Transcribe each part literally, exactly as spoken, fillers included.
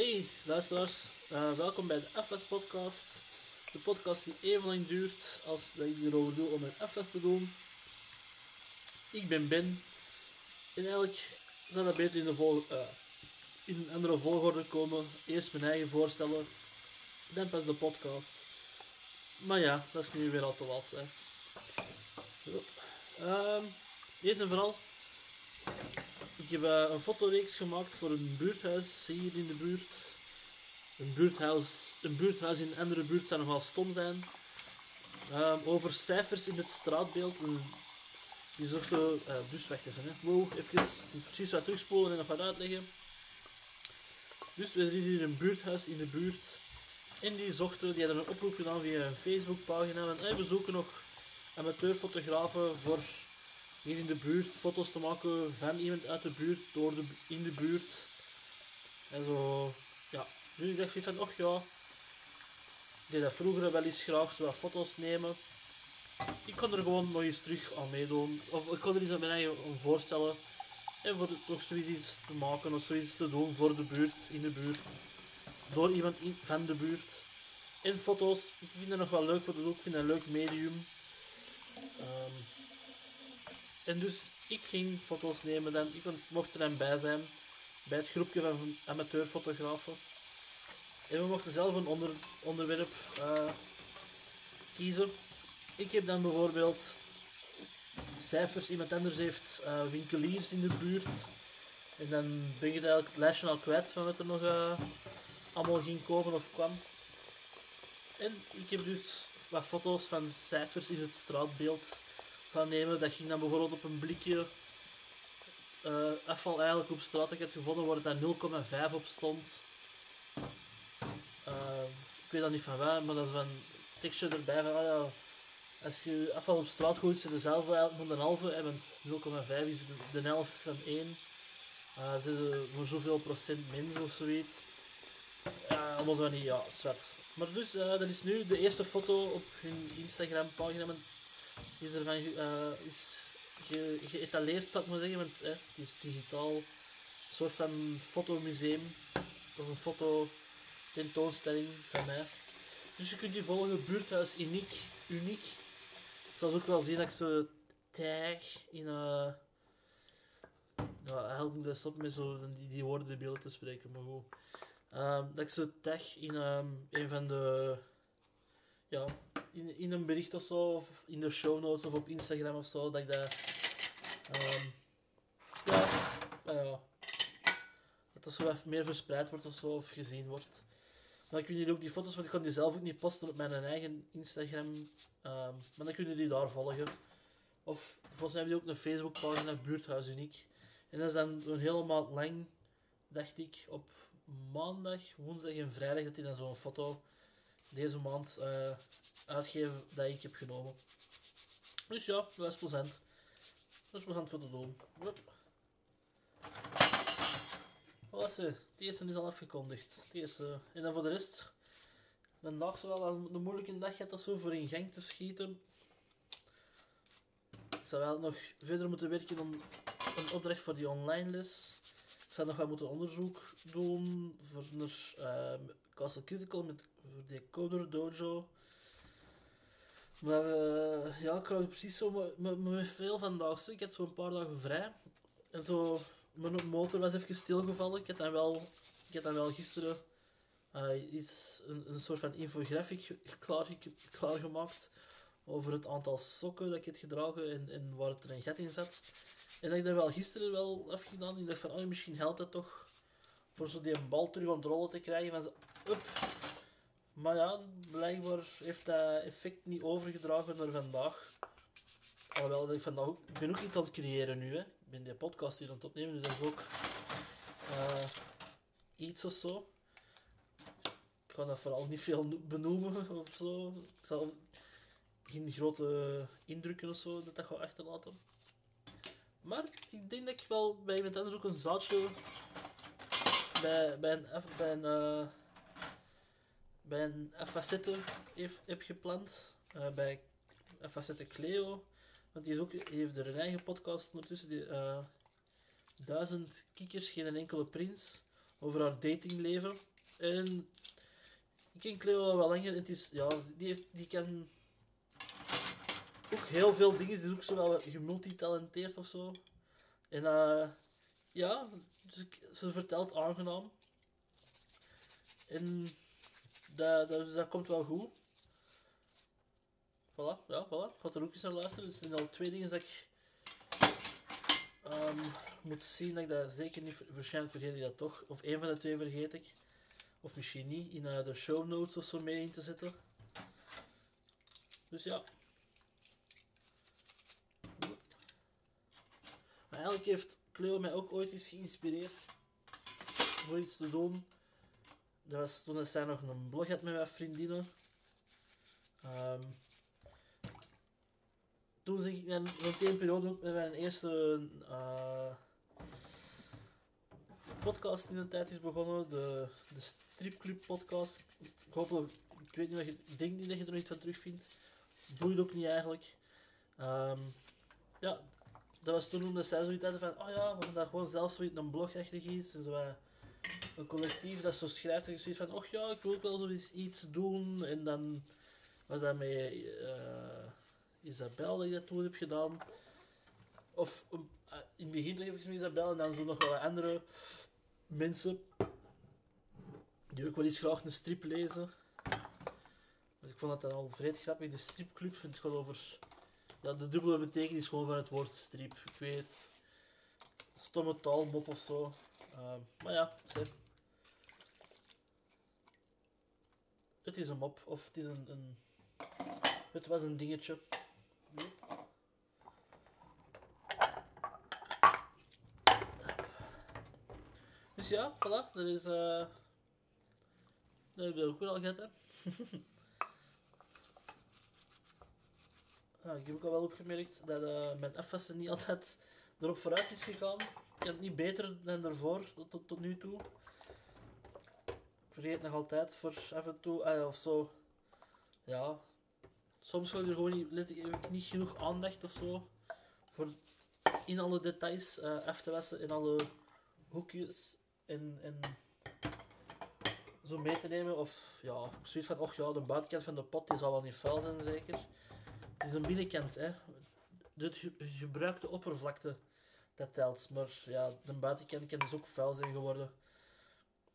Hey luisteraars, uh, welkom bij de F S podcast. De podcast die even lang duurt als dat ik hierover doe om een F S te doen. Ik ben Ben. En eigenlijk zou dat beter in, de vol- uh, in een andere volgorde komen. Eerst mijn eigen voorstellen, dan pas de podcast. Maar ja, dat is nu weer al te wat. Hè. Zo. Um, eerst en vooral, ik heb uh, een fotoreeks gemaakt voor een buurthuis hier in de buurt. Een buurthuis, een buurthuis in een andere buurt zou nogal stom zijn. Um, over cijfers in het straatbeeld. Die zorgt er uh, dus weg te gaan. Wow, even precies wat terugspoelen en nog wat uitleggen. Dus er is hier een buurthuis in de buurt. En die zochten, die hadden een oproep gedaan via een Facebookpagina. En hey, we zoeken nog amateurfotografen voor hier in de buurt foto's te maken van iemand uit de buurt, door de, in de buurt. En zo, ja. Dus ik dacht van, och ja, ik deed dat vroeger wel eens graag, zo wat foto's nemen. Ik kon er gewoon nog eens terug aan meedoen. Of ik kon er iets aan mijn eigen voorstellen. En voor toch zoiets te maken of zoiets te doen voor de buurt, in de buurt. Door iemand in, van de buurt. En foto's, ik vind dat nog wel leuk voor de doel. Ik vind dat een leuk medium. Um, en dus ik ging foto's nemen dan. Ik mocht er dan bij zijn. Bij het groepje van amateurfotografen. En we mochten zelf een onder, onderwerp uh, kiezen. Ik heb dan bijvoorbeeld cijfers, iemand anders heeft uh, winkeliers in de buurt. En dan ben je eigenlijk het lijstje al kwijt van wat er nog uh, allemaal ging komen of kwam. En ik heb dus wat foto's van cijfers in het straatbeeld gaan nemen. Dat ging dan bijvoorbeeld op een blikje uh, afval eigenlijk op straat. Ik had gevonden waar het dan nul komma vijf op stond. Uh, ik weet dat niet van waar, maar dat is van een tekstje erbij van... Uh, Als je afval op straat gooit, zit er zelf van de halve, en nul komma vijf is de helft van één. Uh, zit er voor zoveel procent minder of zoiets. Uh, allemaal van die, ja, zwart. Maar dus, uh, dat is nu de eerste foto op hun Instagram-pagina. Die is ervan uh, is ge- geëtaleerd, zou ik maar zeggen, want eh, het is digitaal. Een soort van fotomuseum, of een fototentoonstelling van mij. Dus je kunt die volgen, Buurthuis Uniek. Uniek. Ik zal ook wel zien dat ik zo tijg in uh... ja, help me dat stop met zo die, die woorden de beelden te spreken, maar goed. Uh, dat ik zo tijg in um, een van de, ja, in, in een bericht of zo, of in de show notes of op Instagram of zo, dat ik dat, um, ja, nou ja, dat dat zo wat meer verspreid wordt of zo, of gezien wordt. Dan kunnen jullie ook die foto's, want ik kan die zelf ook niet posten op mijn eigen Instagram. Um, maar dan kunnen jullie daar volgen. Of volgens mij hebben jullie ook een Facebookpagina, Buurthuis Uniek. En dat is dan een hele maand lang, dacht ik, op maandag, woensdag en vrijdag, dat die dan zo'n foto deze maand uh, uitgeven dat ik heb genomen. Dus ja, dat is plezant. Dat is plezant voor te doen. Voilà, de eerste is al afgekondigd. De eerste. En dan voor de rest, vandaag zo wel een moeilijke dag gaat dat zo voor in gang te schieten. Ik zou wel nog verder moeten werken om een opdracht voor die online les. Ik zou nog wel moeten onderzoek doen voor naar, uh, Castle Critical met voor decoder dojo. Maar uh, ja, ik krijg precies zo met veel vandaag. Ik had zo een paar dagen vrij. En zo... Mijn motor was even stilgevallen. Ik had dan wel, ik had dan wel gisteren uh, iets, een, een soort van infographic klaar, klaargemaakt over het aantal sokken dat ik had gedragen en, en waar het er een gat in zat. En dat ik dat wel gisteren wel heb gedaan. Ik dacht van, oh, misschien helpt dat toch voor zo die bal terug onder rollen te krijgen. Van zo, up. Maar ja, blijkbaar heeft dat effect niet overgedragen naar vandaag. Alhoewel, dat ik vandaag ook, ik ben ook iets aan het creëren nu, hè. Ik ben die podcast hier aan het opnemen, dus dat is ook uh, iets of zo. Ik ga dat vooral niet veel benoemen of zo. Ik zal geen grote indrukken of zo dat dat ga achterlaten. Maar ik denk dat ik wel bij iemand anders ook een zaadje bij, bij een, bij een, uh, bij een facette heb, heb geplant. Uh, bij een facette Cleo. Want die, is ook, die heeft er een eigen podcast ondertussen, die, uh, duizend kikkers, geen enkele prins, over haar datingleven. En ik ken Cleo al wel langer en het is, ja, die, heeft, die kan ook heel veel dingen. Die is ook zo wel gemultitalenteerd of zo. En uh, ja, dus ik, ze vertelt aangenaam. En dat, dat, dus dat komt wel goed. Voilà, ja, voilà. Ik ga er ook eens naar luisteren. Dus er zijn al twee dingen dat ik um, moet zien dat ik dat zeker niet... Waarschijnlijk vergeet ik dat toch. Of één van de twee vergeet ik. Of misschien niet. In uh, de show notes of zo mee in te zetten. Dus ja. Maar eigenlijk heeft Cleo mij ook ooit eens geïnspireerd voor iets te doen. Dat was toen zij nog een blog had met mijn vriendinnen. Um, toen zing ik in een periode ook met mijn eerste uh, podcast die in de tijd is begonnen. De, de Stripclub Podcast. Ik hoop dat, ik weet niet dat je, ik denk niet dat je er nog iets van terugvindt. Boeit ook niet eigenlijk. Um, ja, dat was toen omdat zij zoiets hadden van, oh ja, we gaan daar gewoon zelf zoiets een blog achter iets. En zo, een collectief dat zo schrijft en zoiets van, och ja, ik wil ook wel zoiets iets doen. En dan was dat met uh, Isabel dat ik dat toen heb gedaan. Of um, uh, in het begin even met Isabel en dan zo nog wel andere mensen die ook wel eens graag een strip lezen. Dus ik vond dat dan al vrij grappig, de stripclub. Het gaat over ja, de dubbele betekenis gewoon van het woord strip. Ik weet, stomme taalmop of zo. Uh, maar ja, het, het is een mop, of het is een, een het was een dingetje. Dus ja, voilà, er is, uh, dat heb je ook weer al gehad, hè. ah, ik heb ook al wel opgemerkt dat uh, mijn afwassen niet altijd erop vooruit is gegaan. Ik heb het niet beter dan daarvoor, tot, tot nu toe. Ik vergeet nog altijd voor af en toe, eh, of zo. Ja, soms heb ik er gewoon niet, let ik, heb ik niet genoeg aandacht of zo. Voor in alle details uh, af te wassen, in alle hoekjes en, en zo mee te nemen. Of ja, zoiets van, och ja, de buitenkant van de pot die zal wel niet vuil zijn zeker. Het is een binnenkant, hè. De gebruikte oppervlakte. Dat telt, maar ja, de buitenkant kan dus ook vuil zijn geworden.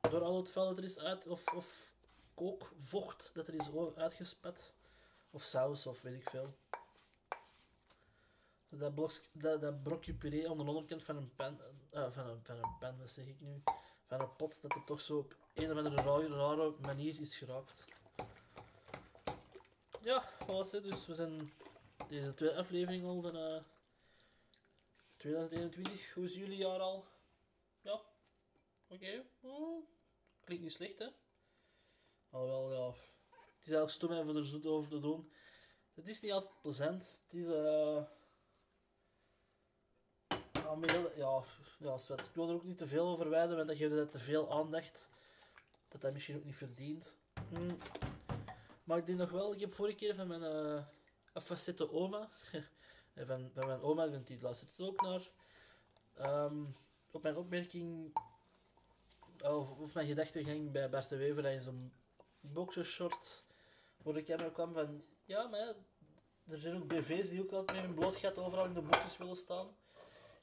Door al het vuil dat er is uit, of, of kookvocht dat er is uitgespat. Of saus, of weet ik veel. Dat, blok, dat, dat brokje puree aan de onderkant van een pan, uh, van, een, van een pan, wat zeg ik nu? Van een pot, dat er toch zo op een of andere rare, rare manier is geraakt. Ja, was het. Dus we zijn deze twee afleveringen al dan... Uh, tweeduizend eenentwintig, hoe is jullie jaar al? Ja, oké. Okay. Oh. Klinkt niet slecht, hè? Alhoewel, ja. Het is eigenlijk stom even er zo over te doen. Het is niet altijd plezant. Het is, eh. Uh... ja, ja, ja zwet. Ik wil er ook niet te veel over wijden, want dat geeft dat te veel aandacht. Dat dat misschien ook niet verdient. Mm. Maar ik denk nog wel, ik heb vorige keer van mijn uh, afgezette oma. Van, van mijn oma, want die luistert het ook naar. Um, op mijn opmerking, of, of mijn gedachtegang bij Bart De Wever, dat in zo'n boxershort voor de camera kwam van, ja, maar ja, er zijn ook bv's die ook altijd met hun blootgat overal in de boxers willen staan.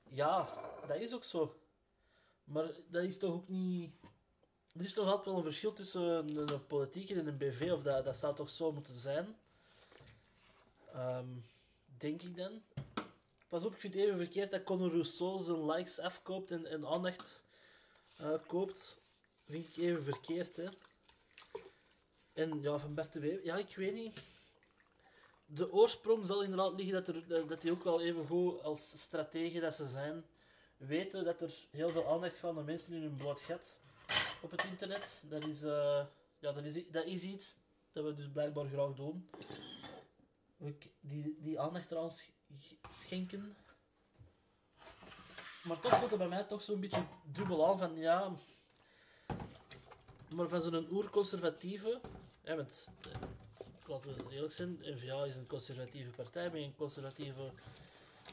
Ja, dat is ook zo. Maar dat is toch ook niet... Er is toch altijd wel een verschil tussen een, een politieker en een bv, of dat, dat zou toch zo moeten zijn. Um, Denk ik dan. Pas op, ik vind het even verkeerd dat Conor Rousseau zijn likes afkoopt en, en aandacht uh, koopt. Vind ik even verkeerd, hè. En ja, van Bart De Wever. Ja, ik weet niet. De oorsprong zal inderdaad liggen dat, er, dat die ook wel even goed als strategen dat ze zijn, weten dat er heel veel aandacht gaat naar mensen in hun bloot gat op het internet. Dat is, uh, ja, dat is, dat is iets dat we dus blijkbaar graag doen. Die, die aandacht eraan schenken. Maar toch voelt het bij mij toch zo'n beetje dubbel aan van ja... Maar van zo'n oerconservatieve... Ja, want, laten we eerlijk zijn, N-V A is een conservatieve partij met een conservatieve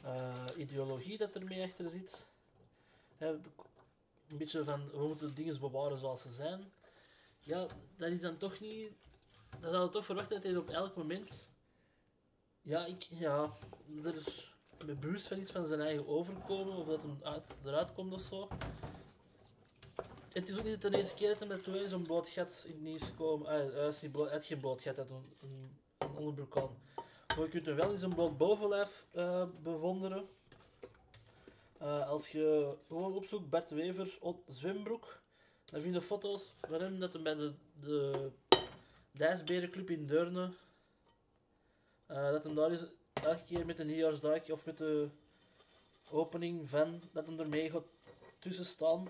uh, ideologie dat er mee achter zit. Ja, een beetje van, we moeten dingen bewaren zoals ze zijn. Ja, dat is dan toch niet... Dat hadden we toch verwacht dat hij op elk moment... Ja, ik... Ja, er is bewust van iets van zijn eigen overkomen, of dat hem uit, eruit komt of zo. Het is ook niet de eerste keer dat hij met twee zo'n bloot gat in het nieuws komen. Ah, hij is niet bloot, hij had geen bloot gat, hij had een, een, een onderbroek aan. Maar je kunt hem wel eens een bloot bovenlijf uh, bewonderen. Uh, als je gewoon opzoekt, Bart De Wever op zwembroek, dan vind je foto's van hem dat hij bij de, de Dijsberenclub in Deurne, uh, dat hem daar is elke keer met een nieuwjaarsduik of met de opening van, dat hem ermee gaat tussen staan.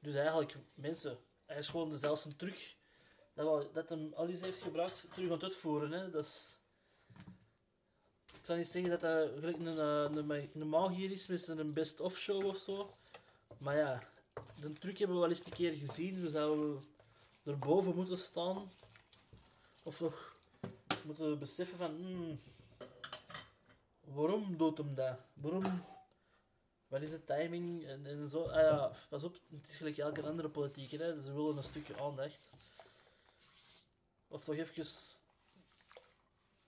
Dus eigenlijk, mensen, hij is gewoon dezelfde truc dat, dat hem al eens heeft gebracht, terug aan het uitvoeren. Hè. Dat is... Ik zou niet zeggen dat hij gelijk een, een, een, een magier is met een best-of show of zo. Maar ja, de truc hebben we wel eens een keer gezien, dus dat we erboven moeten staan. Of toch moeten we beseffen van, hmm, waarom doet hem dat? Waarom? Wat is de timing? En, en zo. Ah ja, pas op, het is gelijk elke andere politiek, hè? Dus we willen een stukje aandacht. Of toch even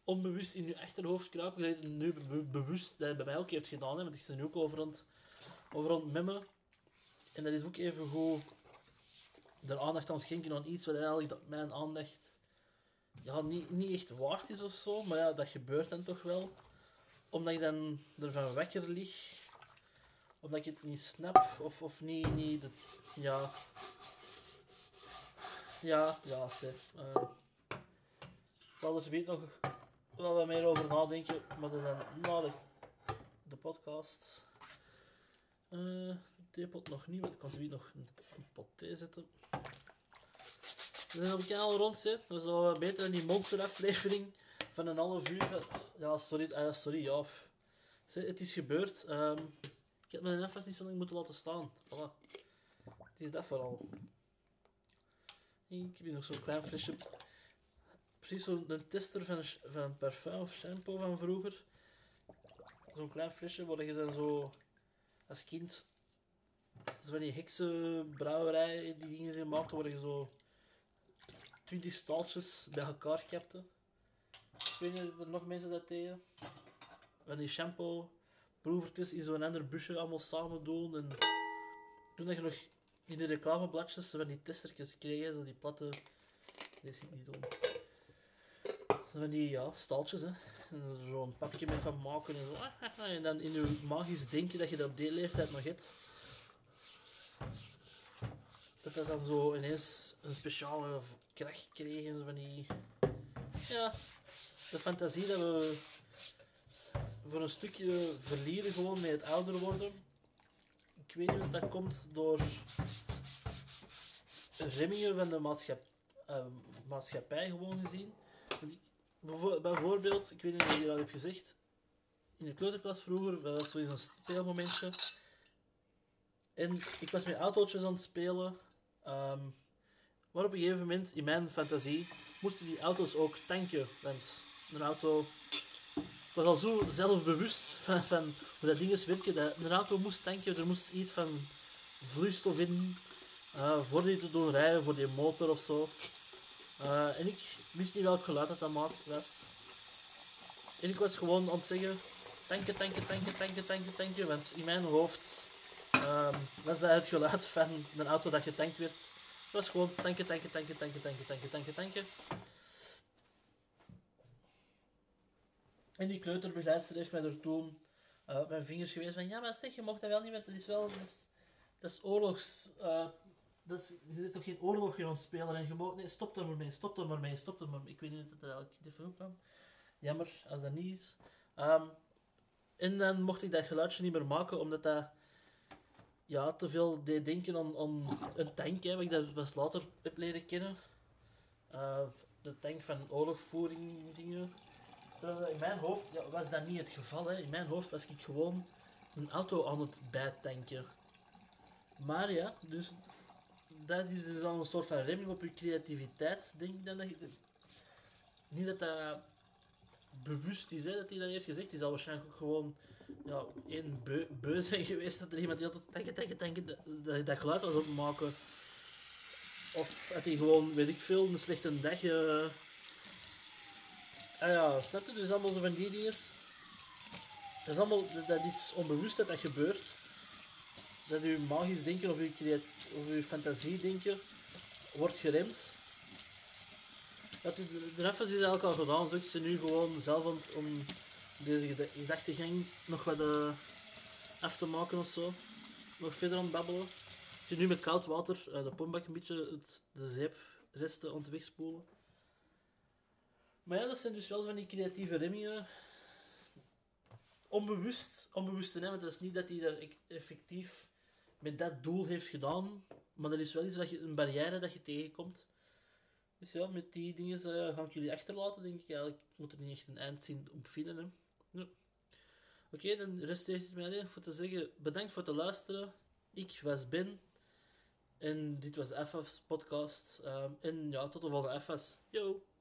onbewust in je achterhoofd kruipen, gelijk nu be- be- bewust dat het bij mij ook heeft gedaan, hè? Want ik ben nu ook over aan het, over aan het memmen. En dat is ook even goed de aandacht aan schenken aan iets wat eigenlijk dat mijn aandacht ja, niet, niet echt waard is of zo, maar ja, dat gebeurt dan toch wel. Omdat ik dan ervan wakker lig, omdat ik het niet snap, of, of niet, niet de, ja. Ja, ja, zeg. Uh, wel, dus weet nog wel wat meer over nadenken, maar dat is dan na de, de podcast. Uh, theepot nog niet, want ik kan ze weer nog een, een pot thee zetten. We zijn op het kanaal rond, hè. Dat is al beter dan die monsteraflevering van een half uur. Van, ja, sorry, uh, sorry, ja. Zee, het is gebeurd. Um, Ik heb mijn afvaststelling moeten laten staan. Voilà. Het is dat vooral. Ik heb hier nog zo'n klein flesje. Precies zo'n tester van, van parfum of shampoo van vroeger. Zo'n klein flesje waar je dan zo als kind. Zo van die heksenbrouwerij die dingen zijn gemaakt waar je zo twintig staaltjes bij elkaar kapte. Ik weet niet of er nog mensen dat deden. Van die shampoo. Proevertjes in zo'n ander busje allemaal samen doen en toen dat je nog in de reclamebladjes van die testertjes kreeg, zo die platte, deze zie ik niet doen, van die ja, staaltjes hè, en er zo'n pakje mee van maken en zo, en dan in je magisch denken dat je dat op die leeftijd nog hebt, dat dat dan zo ineens een speciale kracht kreeg en zo van die, ja, de fantasie dat we voor een stukje verliezen gewoon met het ouder worden. Ik weet niet of dat komt door remmingen van de maatschappij, uh, maatschappij gewoon gezien. Want ik, bevo- bijvoorbeeld, ik weet niet of je dat al hebt gezegd, in de kleuterklas vroeger, dat was sowieso een speelmomentje. En ik was met autootjes aan het spelen, um, maar op een gegeven moment, in mijn fantasie, moesten die auto's ook tanken. Want een auto... Ik was al zo zelfbewust van, van hoe dat ding is werken, dat een auto moest tanken, er moest iets van vloeistof in, uh, voor die te doen rijden, voor die motor of zo. Uh, en ik wist niet welk geluid dat dat was. En ik was gewoon aan het zeggen, tanken, tanken, tanken, tanken, tanken, tanken, want in mijn hoofd um, was dat het geluid van een auto dat getankt werd. Het was gewoon tanken, tanken, tanken, tanken, tanken, tanken, tanken, tanken. En die kleuterbegeleider heeft mij er toen uh, op mijn vingers geweest van ja, maar zeg, je mocht dat wel niet, want dat is wel, dat is, dat is oorlogs, uh, dat is, er zit toch geen oorlog in ons spelen en je mocht, nee, stop er maar mee, stop er maar mee, stop er maar mee. Ik weet niet of dat eigenlijk de film kwam. Jammer, als dat niet is. Um, en dan mocht ik dat geluidje niet meer maken, omdat dat ja, te veel deed denken aan, aan een tank, hè, wat ik dat pas later heb leren kennen. Uh, de tank van oorlogvoering dingen. In mijn hoofd was dat niet het geval. Hè. In mijn hoofd was ik gewoon een auto aan het bijtanken. Maar ja, dus dat is dus al een soort van remming op je creativiteit, denk ik. Dan dat je, niet dat dat bewust is, hè, dat hij dat heeft gezegd. Het is al waarschijnlijk ook gewoon ja, één beu, beu zijn geweest dat er iemand die altijd tanken, tanken, tanken, dat, dat geluid was aan het maken. Of had hij gewoon, weet ik veel, een slechte dag. Uh... Ah ja, snap je? Dus allemaal zo van die dingen. Dat is, allemaal, dat is onbewust dat dat gebeurt. Dat je magisch denken of je, creat- of je fantasie denken wordt geremd. Dat u, de refs is eigenlijk al gedaan, dus ik ze nu gewoon zelf om, om deze gedachtegang nog wat uh, af te maken of zo. Nog verder aan het babbelen. Ik zit nu met koud water uh, de pompbak een beetje het, de zeepresten aan het wegspoelen. Maar ja, dat zijn dus wel van die creatieve remmingen. Onbewust, onbewust te nemen, dat is niet dat hij daar effectief met dat doel heeft gedaan, maar dat is wel iets wat je, een barrière dat je tegenkomt. Dus ja, met die dingen uh, ga ik jullie achterlaten, denk ik. Ja, ik moet er niet echt een eindzin op vinden. Hè. Ja. Oké, okay, dan resteert het mij alleen voor te zeggen, bedankt voor het luisteren. Ik was Ben en dit was F F's podcast. Um, en ja, tot de volgende F F's. Yo!